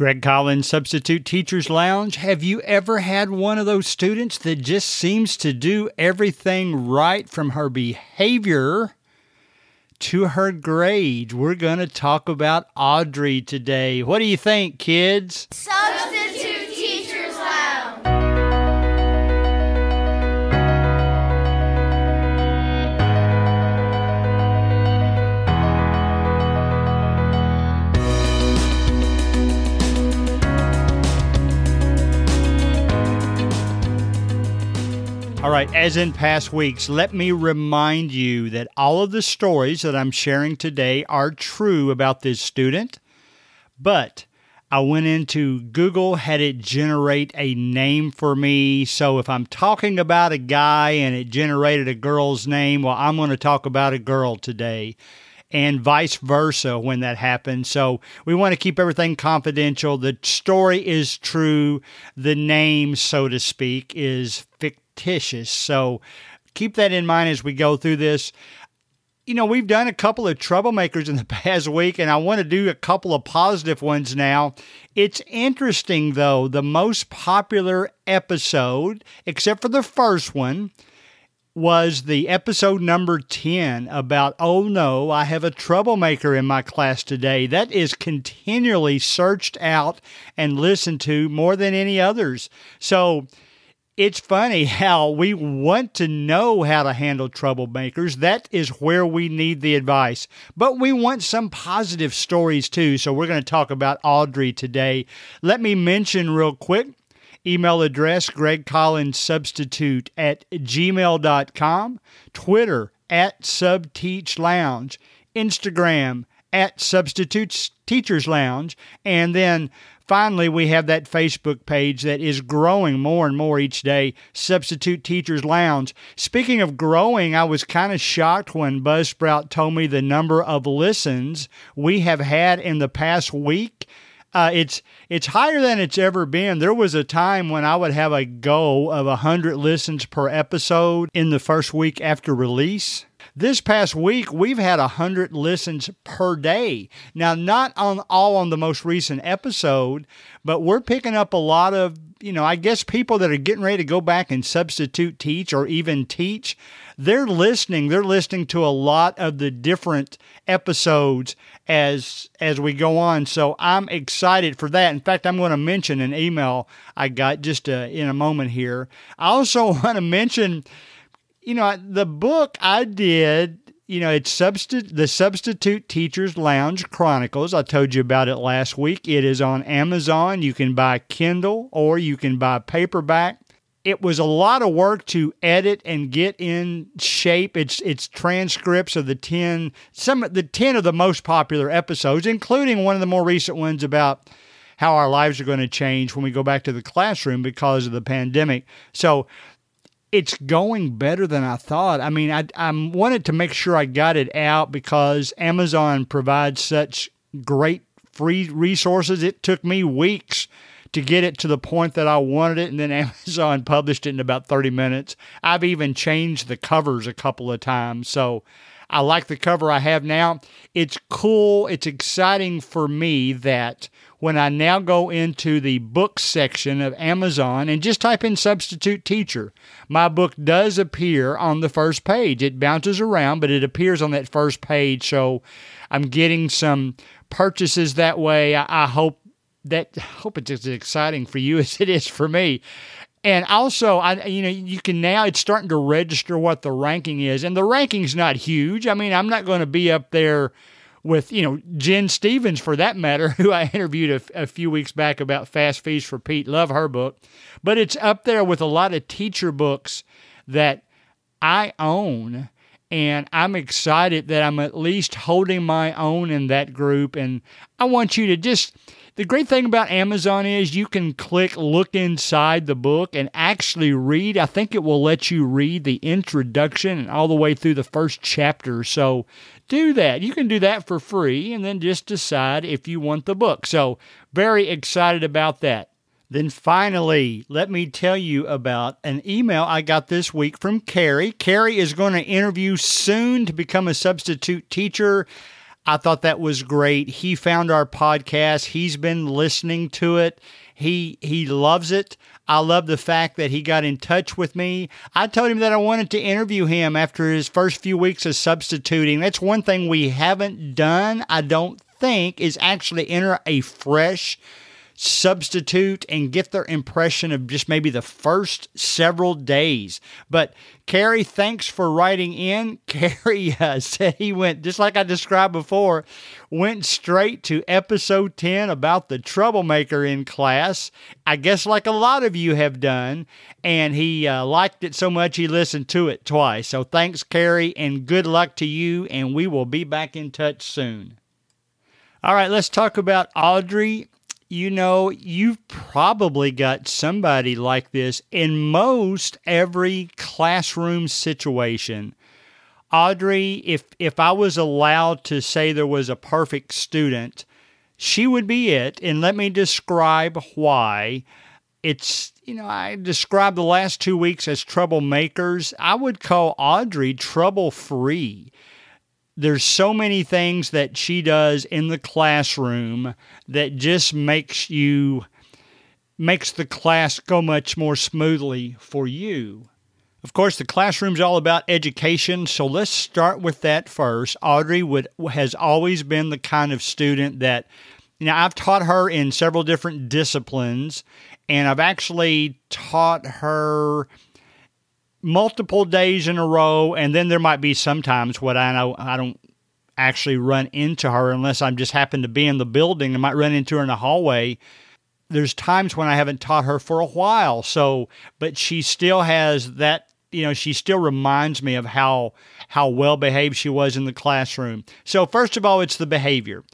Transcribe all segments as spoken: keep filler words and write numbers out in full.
Greg Collins, Substitute Teacher's Lounge. Have you ever had one of those students that just seems to do everything right from her behavior to her grades? We're going to talk about Audrey today. What do you think, kids? Substitute Teacher's Lounge. All right, as in past weeks, let me remind you that all of the stories that I'm sharing today are true about this student, but I went into Google, had it generate a name for me. So if I'm talking about a guy and it generated a girl's name, well, I'm going to talk about a girl today, and vice versa when that happens. So we want to keep everything confidential. The story is true. The name, so to speak, is fictitious. So keep that in mind as we go through this. You know, we've done a couple of troublemakers in the past week, and I want to do a couple of positive ones now. It's interesting, though, the most popular episode, except for the first one, was the episode number ten about, oh no, I have a troublemaker in my class today. That is continually searched out and listened to more than any others. So it's funny how we want to know how to handle troublemakers. That is where we need the advice. But we want some positive stories too, so we're going to talk about Audrey today. Let me mention real quick, email address gregcollinssubstitute at gmail dot com, Twitter at subteachlounge, Instagram at Substitute Teachers Lounge, and then finally, we have that Facebook page that is growing more and more each day, Substitute Teachers Lounge. Speaking of growing, I was kind of shocked when Buzzsprout told me the number of listens we have had in the past week. Uh, it's it's higher than it's ever been. There was a time when I would have a goal of one hundred listens per episode in the first week after release. This past week, we've had one hundred listens per day. Now, not on all on the most recent episode, but we're picking up a lot of, you know, I guess people that are getting ready to go back and substitute teach or even teach. They're listening. They're listening to a lot of the different episodes as as we go on. So I'm excited for that. In fact, I'm going to mention an email I got just uh, in a moment here. I also want to mention, you know, the book I did, you know, it's Substi- the Substitute Teacher's Lounge Chronicles. I told you about it last week. It is on Amazon. You can buy Kindle or you can buy paperback. It was a lot of work to edit and get in shape. It's it's transcripts of the ten, some the ten of the most popular episodes, including one of the more recent ones about how our lives are going to change when we go back to the classroom because of the pandemic. So it's going better than I thought. I mean, I, I wanted to make sure I got it out because Amazon provides such great free resources. It took me weeks to get it to the point that I wanted it, and then Amazon published it in about thirty minutes. I've even changed the covers a couple of times, so I like the cover I have now. It's cool. It's exciting for me that when I now go into the book section of Amazon and just type in Substitute Teacher, my book does appear on the first page. It bounces around, but it appears on that first page. So I'm getting some purchases that way. I, I hope that I hope it's as exciting for you as it is for me. And also, I you know, you can now, it's starting to register what the ranking is. And the ranking's not huge. I mean, I'm not going to be up there with, you know, Jen Stevens, for that matter, who I interviewed a, a few weeks back about Fast Feast for Pete. Love her book. But it's up there with a lot of teacher books that I own, and I'm excited that I'm at least holding my own in that group. And I want you to just, the great thing about Amazon is you can click look inside the book and actually read. I think it will let you read the introduction and all the way through the first chapter. So do that. You can do that for free and then just decide if you want the book. So very excited about that. Then finally, let me tell you about an email I got this week from Carrie. Carrie is going to interview soon to become a substitute teacher. I thought that was great. He found our podcast. He's been listening to it. He he loves it. I love the fact that he got in touch with me. I told him that I wanted to interview him after his first few weeks of substituting. That's one thing we haven't done, I don't think, is actually enter a fresh substitute and get their impression of just maybe the first several days. But Carrie, thanks for writing in. Carrie uh, said he went, just like I described before, went straight to episode ten about the troublemaker in class, I guess like a lot of you have done, and he uh, liked it so much he listened to it twice. So thanks, Carrie, and good luck to you, and we will be back in touch soon. All right, let's talk about Audrey. You know, you've probably got somebody like this in most every classroom situation. Audrey, if if I was allowed to say there was a perfect student, she would be it. And let me describe why. It's, you know, I described the last two weeks as troublemakers. I would call Audrey trouble-free. There's so many things that she does in the classroom that just makes you, makes the class go much more smoothly for you. Of course, the classroom's all about education, so let's start with that first. Audrey would has always been the kind of student that, you know, I've taught her in several different disciplines, and I've actually taught her multiple days in a row, and then there might be sometimes what I know I don't actually run into her unless I just happen to be in the building. I might run into her in the hallway. There's times when I haven't taught her for a while, so but she still has that, you know, she still reminds me of how how well behaved she was in the classroom. So first of all, it's the behavior.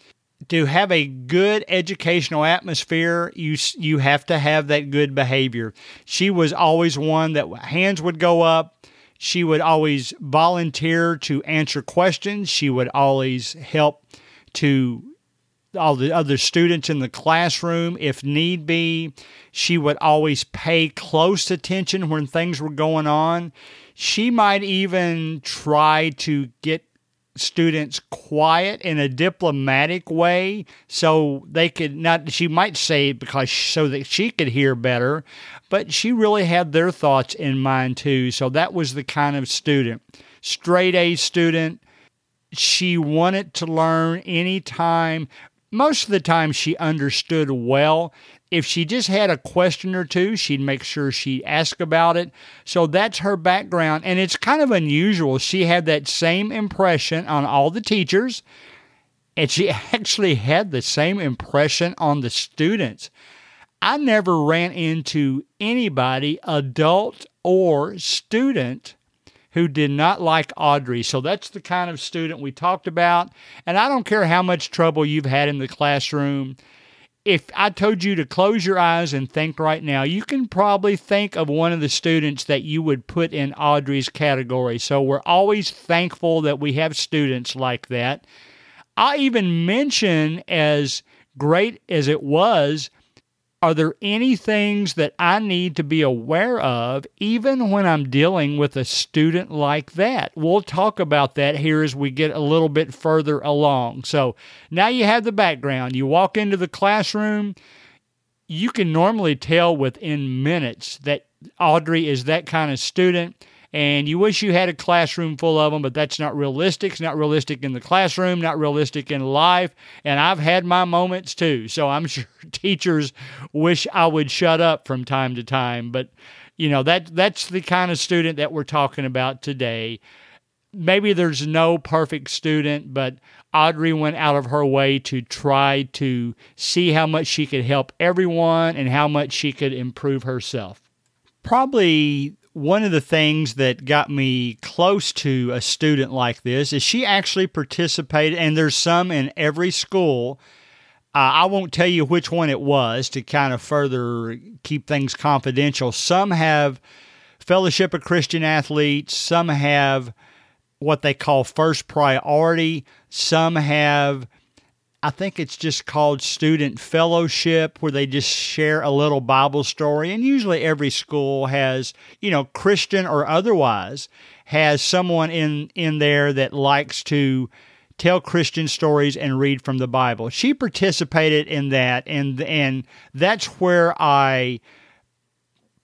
To have a good educational atmosphere, you you have to have that good behavior. She was always one that hands would go up. She would always volunteer to answer questions. She would always help to all the other students in the classroom if need be. She would always pay close attention when things were going on. She might even try to get students quiet in a diplomatic way, so they could not, she might say it because so that she could hear better, but she really had their thoughts in mind too. So that was the kind of student, straight A student. She wanted to learn anytime. Most of the time she understood well. If she just had a question or two, she'd make sure she asked about it. So that's her background, and it's kind of unusual. She had that same impression on all the teachers, and she actually had the same impression on the students. I never ran into anybody, adult or student, who did not like Audrey. So that's the kind of student we talked about, and I don't care how much trouble you've had in the classroom. If I told you to close your eyes and think right now, you can probably think of one of the students that you would put in Audrey's category. So we're always thankful that we have students like that. I even mention, as great as it was, are there any things that I need to be aware of even when I'm dealing with a student like that? We'll talk about that here as we get a little bit further along. So now you have the background. You walk into the classroom. You can normally tell within minutes that Audrey is that kind of student, and you wish you had a classroom full of them, but that's not realistic. It's not realistic in the classroom, not realistic in life, and I've had my moments too, so I'm sure teachers wish I would shut up from time to time, but you know, that that's the kind of student that we're talking about today. Maybe there's no perfect student, but Audrey went out of her way to try to see how much she could help everyone and how much she could improve herself. Probably one of the things that got me close to a student like this is she actually participated, and there's some in every school. Uh, I won't tell you which one it was to kind of further keep things confidential. Some have Fellowship of Christian Athletes. Some have what they call first priority. Some have, I think it's just called student fellowship, where they just share a little Bible story. And usually every school has, you know, Christian or otherwise, has someone in, in there that likes to tell Christian stories, and read from the Bible. She participated in that, and and that's where I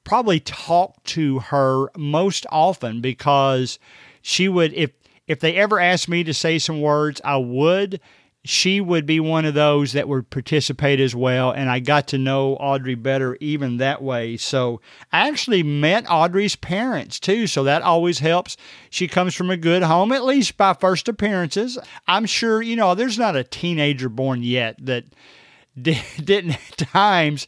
probably talked to her most often, because she would, if if they ever asked me to say some words, I would. She would be one of those that would participate as well, and I got to know Audrey better even that way. So I actually met Audrey's parents, too, so that always helps. She comes from a good home, at least by first appearances. I'm sure, you know, there's not a teenager born yet that d- didn't at times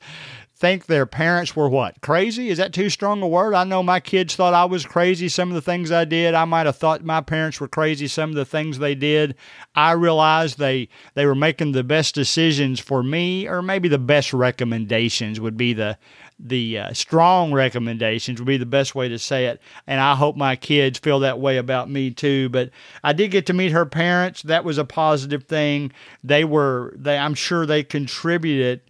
think their parents were what? Crazy? Is that too strong a word? I know my kids thought I was crazy. Some of the things I did, I might have thought my parents were crazy. Some of the things they did, I realized they they were making the best decisions for me, or maybe the best recommendations would be the the uh, strong recommendations would be the best way to say it. And I hope my kids feel that way about me too. But I did get to meet her parents. That was a positive thing. They were they. I'm sure they contributed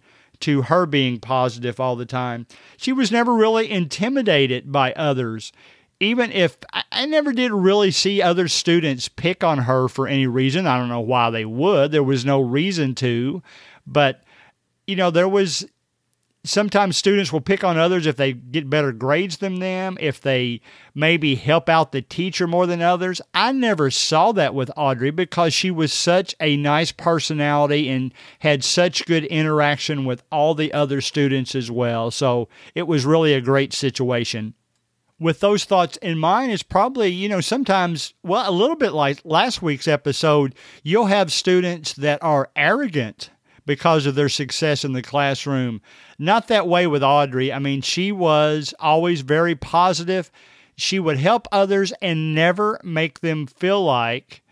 to her being positive all the time. She was never really intimidated by others, even if I never did really see other students pick on her for any reason. I don't know why they would. There was no reason to, but, you know, there was sometimes students will pick on others if they get better grades than them, if they maybe help out the teacher more than others. I never saw that with Audrey because she was such a nice personality and had such good interaction with all the other students as well. So it was really a great situation. With those thoughts in mind, it's probably, you know, sometimes, well, a little bit like last week's episode, you'll have students that are arrogant because of their success in the classroom. Not that way with Audrey. I mean, she was always very positive. She would help others and never make them feel like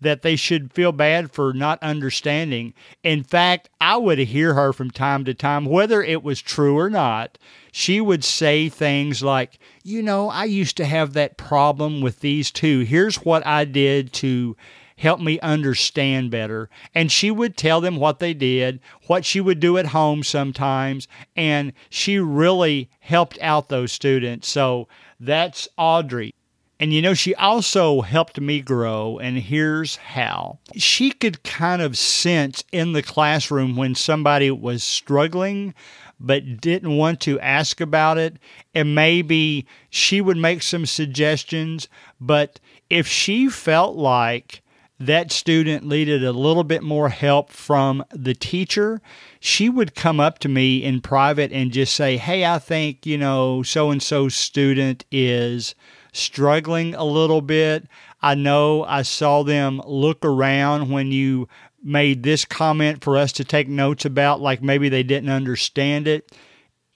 that they should feel bad for not understanding. In fact, I would hear her from time to time, whether it was true or not, she would say things like, you know, I used to have that problem with these two. Here's what I did to help me understand better. And she would tell them what they did, what she would do at home sometimes, and she really helped out those students. So that's Audrey. And you know, she also helped me grow, and here's how. She could kind of sense in the classroom when somebody was struggling but didn't want to ask about it, and maybe she would make some suggestions, but if she felt like that student needed a little bit more help from the teacher, she would come up to me in private and just say, hey, I think, you know, so-and-so student is struggling a little bit. I know I saw them look around when you made this comment for us to take notes about, like maybe they didn't understand it.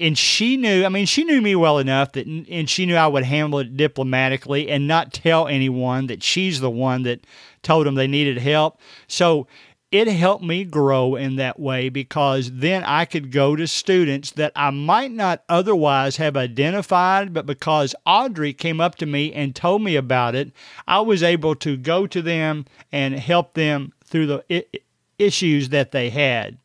And she knew, I mean, she knew me well enough that, and she knew I would handle it diplomatically and not tell anyone that she's the one that told them they needed help. So it helped me grow in that way, because then I could go to students that I might not otherwise have identified, but because Audrey came up to me and told me about it, I was able to go to them and help them through the issues that they had.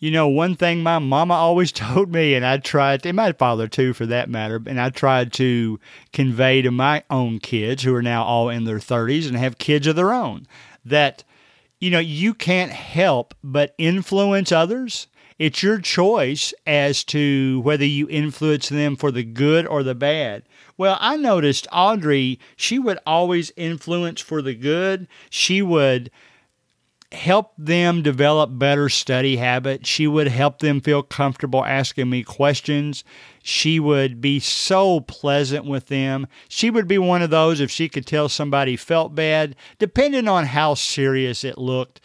You know, one thing my mama always told me, and I tried, and my father too for that matter, and I tried to convey to my own kids, who are now all in their thirties and have kids of their own, that, you know, you can't help but influence others. It's your choice as to whether you influence them for the good or the bad. Well, I noticed Audrey, she would always influence for the good. She would help them develop better study habits. She would help them feel comfortable asking me questions. She would be so pleasant with them. She would be one of those, if she could tell somebody felt bad, depending on how serious it looked,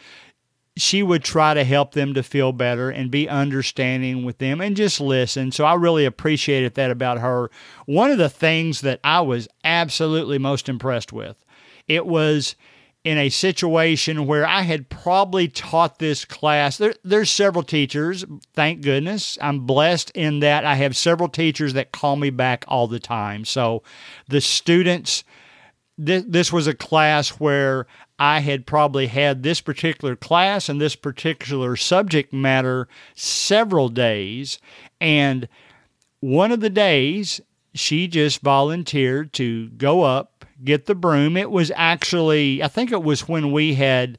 she would try to help them to feel better and be understanding with them and just listen. So I really appreciated that about her. One of the things that I was absolutely most impressed with, it was in a situation where I had probably taught this class. There, there's several teachers, thank goodness. I'm blessed in that I have several teachers that call me back all the time. So the students, th- this was a class where I had probably had this particular class and this particular subject matter several days. And one of the days, she just volunteered to go up, get the broom. It was actually, I think it was when we had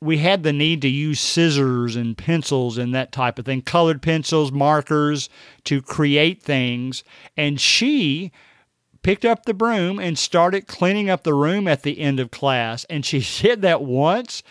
we had the need to use scissors and pencils and that type of thing, colored pencils, markers, to create things. And she picked up the broom and started cleaning up the room at the end of class. And she did that once.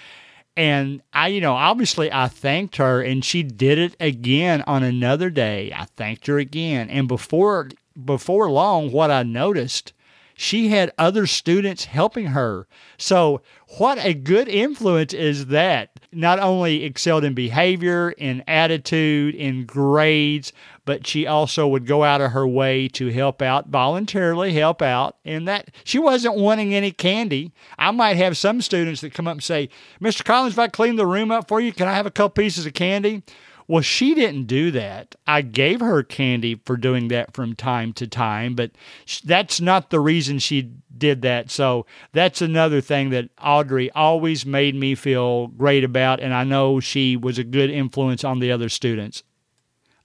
And I, you know, obviously I thanked her, and she did it again on another day. I thanked her again. And before before long, what I noticed, she had other students helping her. So what a good influence is that. Not only excelled in behavior, in attitude, in grades, but she also would go out of her way to help out, voluntarily help out. And that she wasn't wanting any candy. I might have some students that come up and say, "Mister Collins, if I clean the room up for you, can I have a couple pieces of candy?" Well, she didn't do that. I gave her candy for doing that from time to time, but that's not the reason she did that. So that's another thing that Audrey always made me feel great about, and I know she was a good influence on the other students.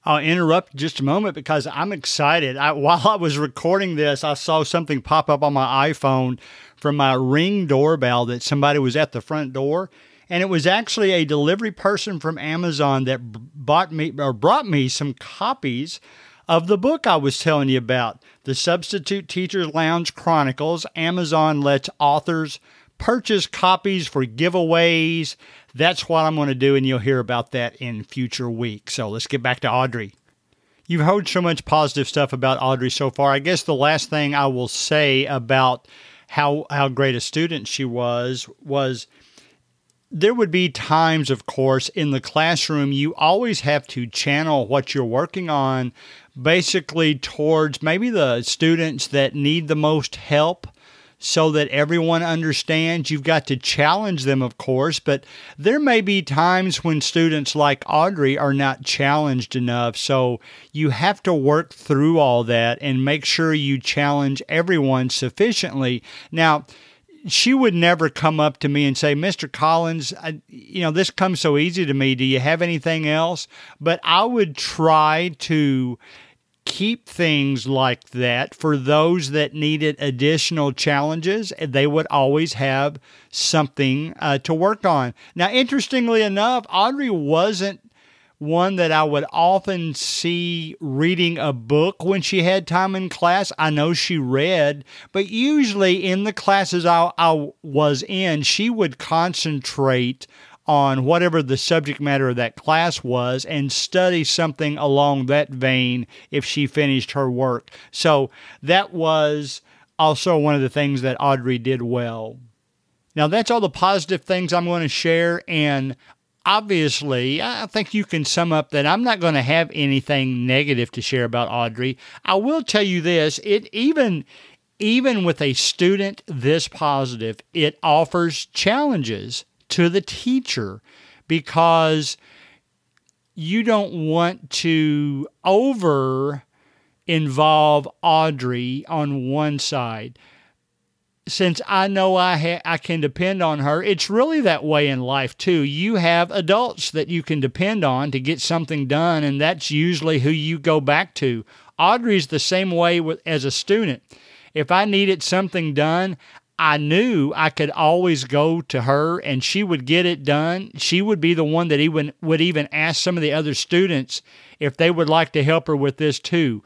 I'll interrupt just a moment because I'm excited. I, while I was recording this, I saw something pop up on my iPhone from my Ring doorbell that somebody was at the front door. And it was actually a delivery person from Amazon that bought me or brought me some copies of the book I was telling you about, The Substitute Teacher's Lounge Chronicles. Amazon lets authors purchase copies for giveaways. That's what I'm going to do, and you'll hear about that in future weeks. So let's get back to Audrey. You've heard so much positive stuff about Audrey so far. I guess the last thing I will say about how how great a student she was was... there would be times, of course, in the classroom, you always have to channel what you're working on basically towards maybe the students that need the most help so that everyone understands. You've got to challenge them, of course, but there may be times when students like Audrey are not challenged enough. So you have to work through all that and make sure you challenge everyone sufficiently. Now, she would never come up to me and say, "Mister Collins, I, you know, this comes so easy to me. Do you have anything else?" But I would try to keep things like that for those that needed additional challenges. They would always have something uh, to work on. Now, interestingly enough, Audrey wasn't one that I would often see reading a book when she had time in class. I know she read, but usually in the classes I, I was in, she would concentrate on whatever the subject matter of that class was and study something along that vein if she finished her work. So that was also one of the things that Audrey did well. Now, that's all the positive things I'm going to share, and obviously, I think you can sum up that I'm not going to have anything negative to share about Audrey. I will tell you this, it even even with a student this positive, it offers challenges to the teacher because you don't want to over-involve Audrey on one side. Since I know I ha- I can depend on her, it's really that way in life, too. You have adults that you can depend on to get something done, and that's usually who you go back to. Audrey's the same way with, as a student. If I needed something done, I knew I could always go to her, and she would get it done. She would be the one that even, would even ask some of the other students if they would like to help her with this, too.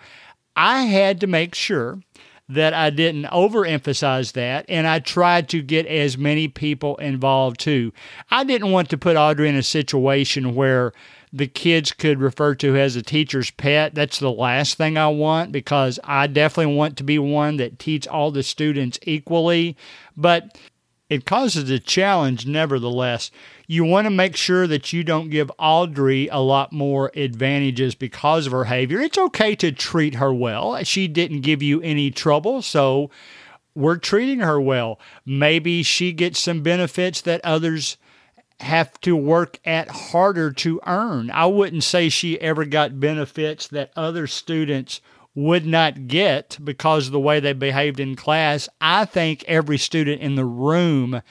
I had to make sure that I didn't overemphasize that, and I tried to get as many people involved too. I didn't want to put Audrey in a situation where the kids could refer to as a teacher's pet. That's the last thing I want, because I definitely want to be one that teaches all the students equally, but it causes a challenge nevertheless. You want to make sure that you don't give Audrey a lot more advantages because of her behavior. It's okay to treat her well. She didn't give you any trouble, so we're treating her well. Maybe she gets some benefits that others have to work at harder to earn. I wouldn't say she ever got benefits that other students would not get because of the way they behaved in class. I think every student in the room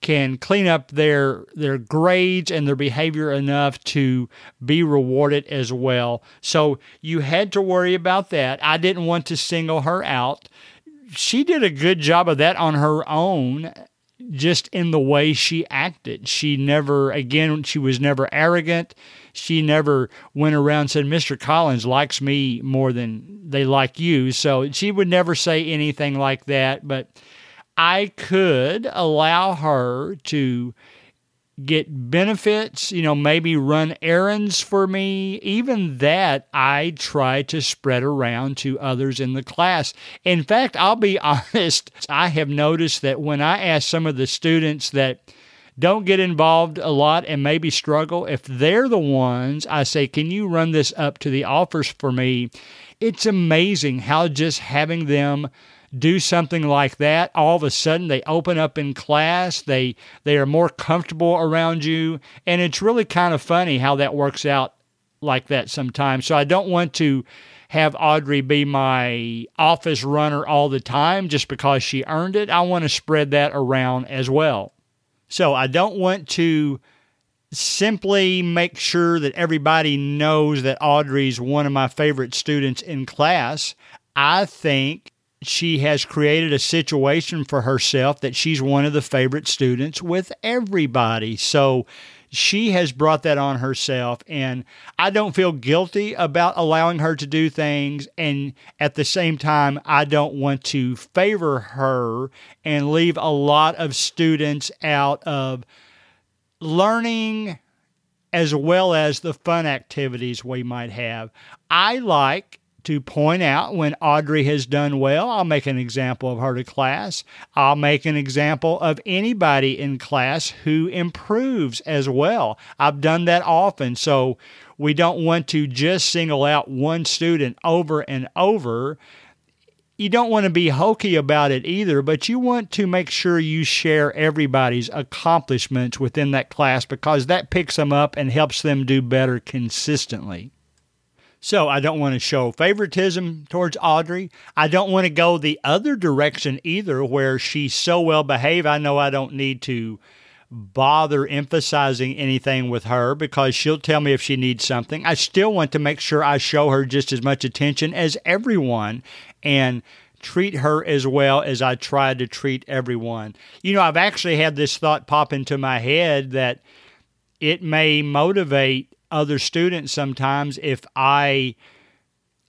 can clean up their their grades and their behavior enough to be rewarded as well. So you had to worry about that. I didn't want to single her out. She did a good job of that on her own. just in the way she acted. She never, again, she was never arrogant. She never went around and said, Mister Collins likes me more than they like you. So she would never say anything like that. But I could allow her to get benefits, you know, maybe run errands for me. Even that I try to spread around to others in the class. In fact, I'll be honest, I have noticed that when I ask some of the students that don't get involved a lot and maybe struggle, if they're the ones, I say, can you run this up to the office for me? It's amazing how just having them do something like that, all of a sudden they open up in class, they they are more comfortable around you, and it's really kind of funny how that works out like that sometimes. So I don't want to have Audrey be my office runner all the time just because she earned it. I want to spread that around as well. So I don't want to simply make sure that everybody knows that Audrey's one of my favorite students in class. I think she has created a situation for herself that she's one of the favorite students with everybody. So she has brought that on herself, and I don't feel guilty about allowing her to do things. And at the same time, I don't want to favor her and leave a lot of students out of learning as well as the fun activities we might have. I like to point out when Audrey has done well. I'll make an example of her to class. I'll make an example of anybody in class who improves as well. I've done that often, so we don't want to just single out one student over and over. You don't want to be hokey about it either, but you want to make sure you share everybody's accomplishments within that class because that picks them up and helps them do better consistently. So I don't want to show favoritism towards Audrey. I don't want to go the other direction either where she's so well behaved. I know I don't need to bother emphasizing anything with her because she'll tell me if she needs something. I still want to make sure I show her just as much attention as everyone and treat her as well as I try to treat everyone. You know, I've actually had this thought pop into my head that it may motivate other students sometimes if I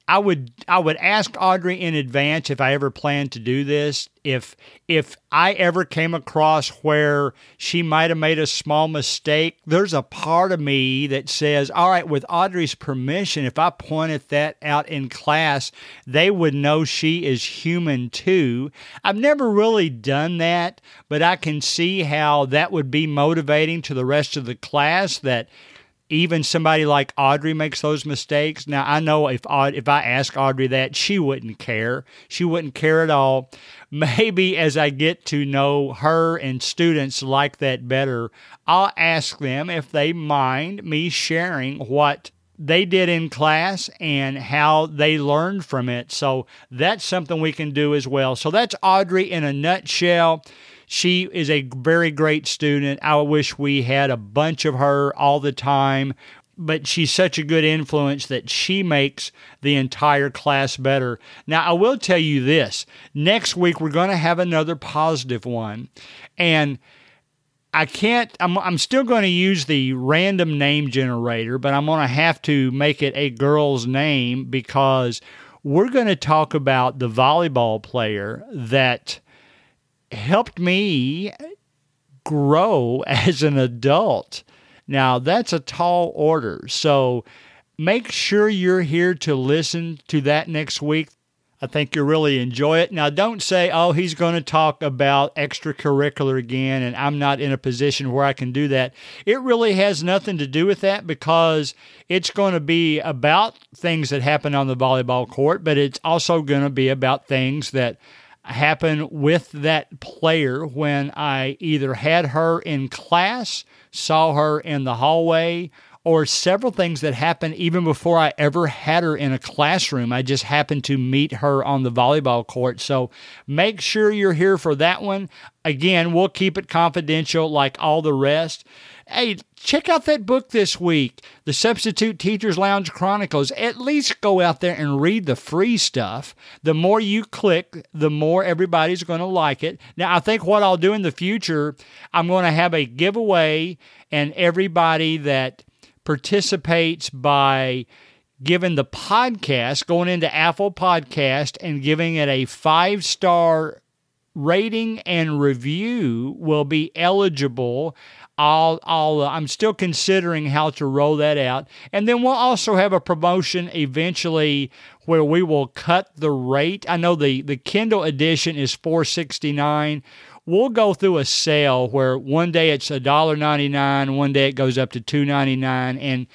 I would I would ask Audrey in advance if I ever planned to do this, if if I ever came across where she might have made a small mistake, there's a part of me that says, all right, with Audrey's permission, if I pointed that out in class, they would know she is human too. I've never really done that, but I can see how that would be motivating to the rest of the class that even somebody like Audrey makes those mistakes. Now, I know if if I ask Audrey that, she wouldn't care. She wouldn't care at all. Maybe as I get to know her and students like that better, I'll ask them if they mind me sharing what they did in class and how they learned from it. So that's something we can do as well. So that's Audrey in a nutshell. She is a very great student. I wish we had a bunch of her all the time, but she's such a good influence that she makes the entire class better. Now, I will tell you this. Next week, we're going to have another positive one, and I can't, I'm, I'm still going to use the random name generator, but I'm going to have to make it a girl's name because we're going to talk about the volleyball player that helped me grow as an adult. Now, that's a tall order. So make sure you're here to listen to that next week. I think you'll really enjoy it. Now, don't say, oh, he's going to talk about extracurricular again, and I'm not in a position where I can do that. It really has nothing to do with that because it's going to be about things that happen on the volleyball court, but it's also going to be about things that happen with that player when I either had her in class, saw her in the hallway, or several things that happened even before I ever had her in a classroom. I just happened to meet her on the volleyball court. So make sure you're here for that one. Again, we'll keep it confidential like all the rest. Hey, check out that book this week, The Substitute Teacher's Lounge Chronicles. At least go out there and read the free stuff. The more you click, the more everybody's going to like it. Now, I think what I'll do in the future, I'm going to have a giveaway, and everybody that participates by giving the podcast, going into Apple Podcast and giving it a five-star rating and review will be eligible. I'll, I'll, uh, I'm still considering how to roll that out. And then we'll also have a promotion eventually where we will cut the rate. I know the, the Kindle edition is four dollars and sixty-nine cents. We'll go through a sale where one day it's one dollar and ninety-nine cents, one day it goes up to two dollars and ninety-nine cents, and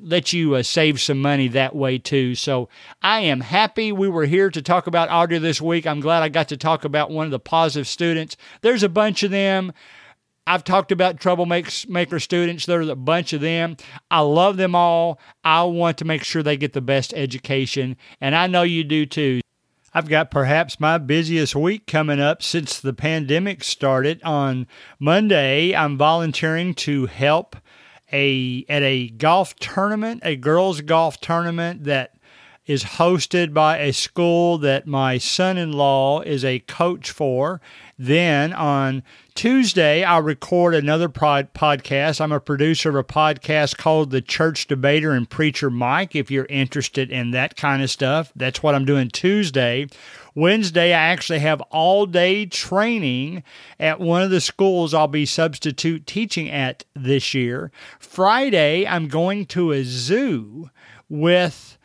and let you uh, save some money that way too. So I am happy we were here to talk about audio this week. I'm glad I got to talk about one of the positive students. There's a bunch of them. I've talked about troublemaker students. There's a bunch of them. I love them all. I want to make sure they get the best education, and I know you do too. I've got perhaps my busiest week coming up since the pandemic started. On Monday, I'm volunteering to help a at a golf tournament, a girls' golf tournament that is hosted by a school that my son-in-law is a coach for. Then on Tuesday, I'll record another pod- podcast. I'm a producer of a podcast called The Church Debater and Preacher Mike. If you're interested in that kind of stuff, that's what I'm doing Tuesday. Wednesday, I actually have all-day training at one of the schools I'll be substitute teaching at this year. Friday, I'm going to a zoo with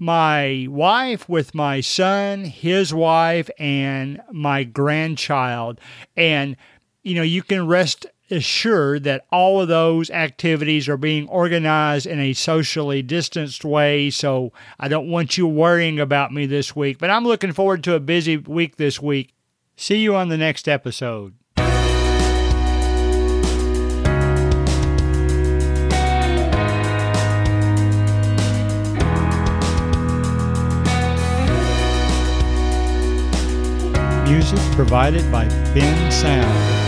my wife, with my son, his wife, and my grandchild. And, you know, you can rest assured that all of those activities are being organized in a socially distanced way, so I don't want you worrying about me this week. But I'm looking forward to a busy week this week. See you on the next episode. Music provided by Bensound.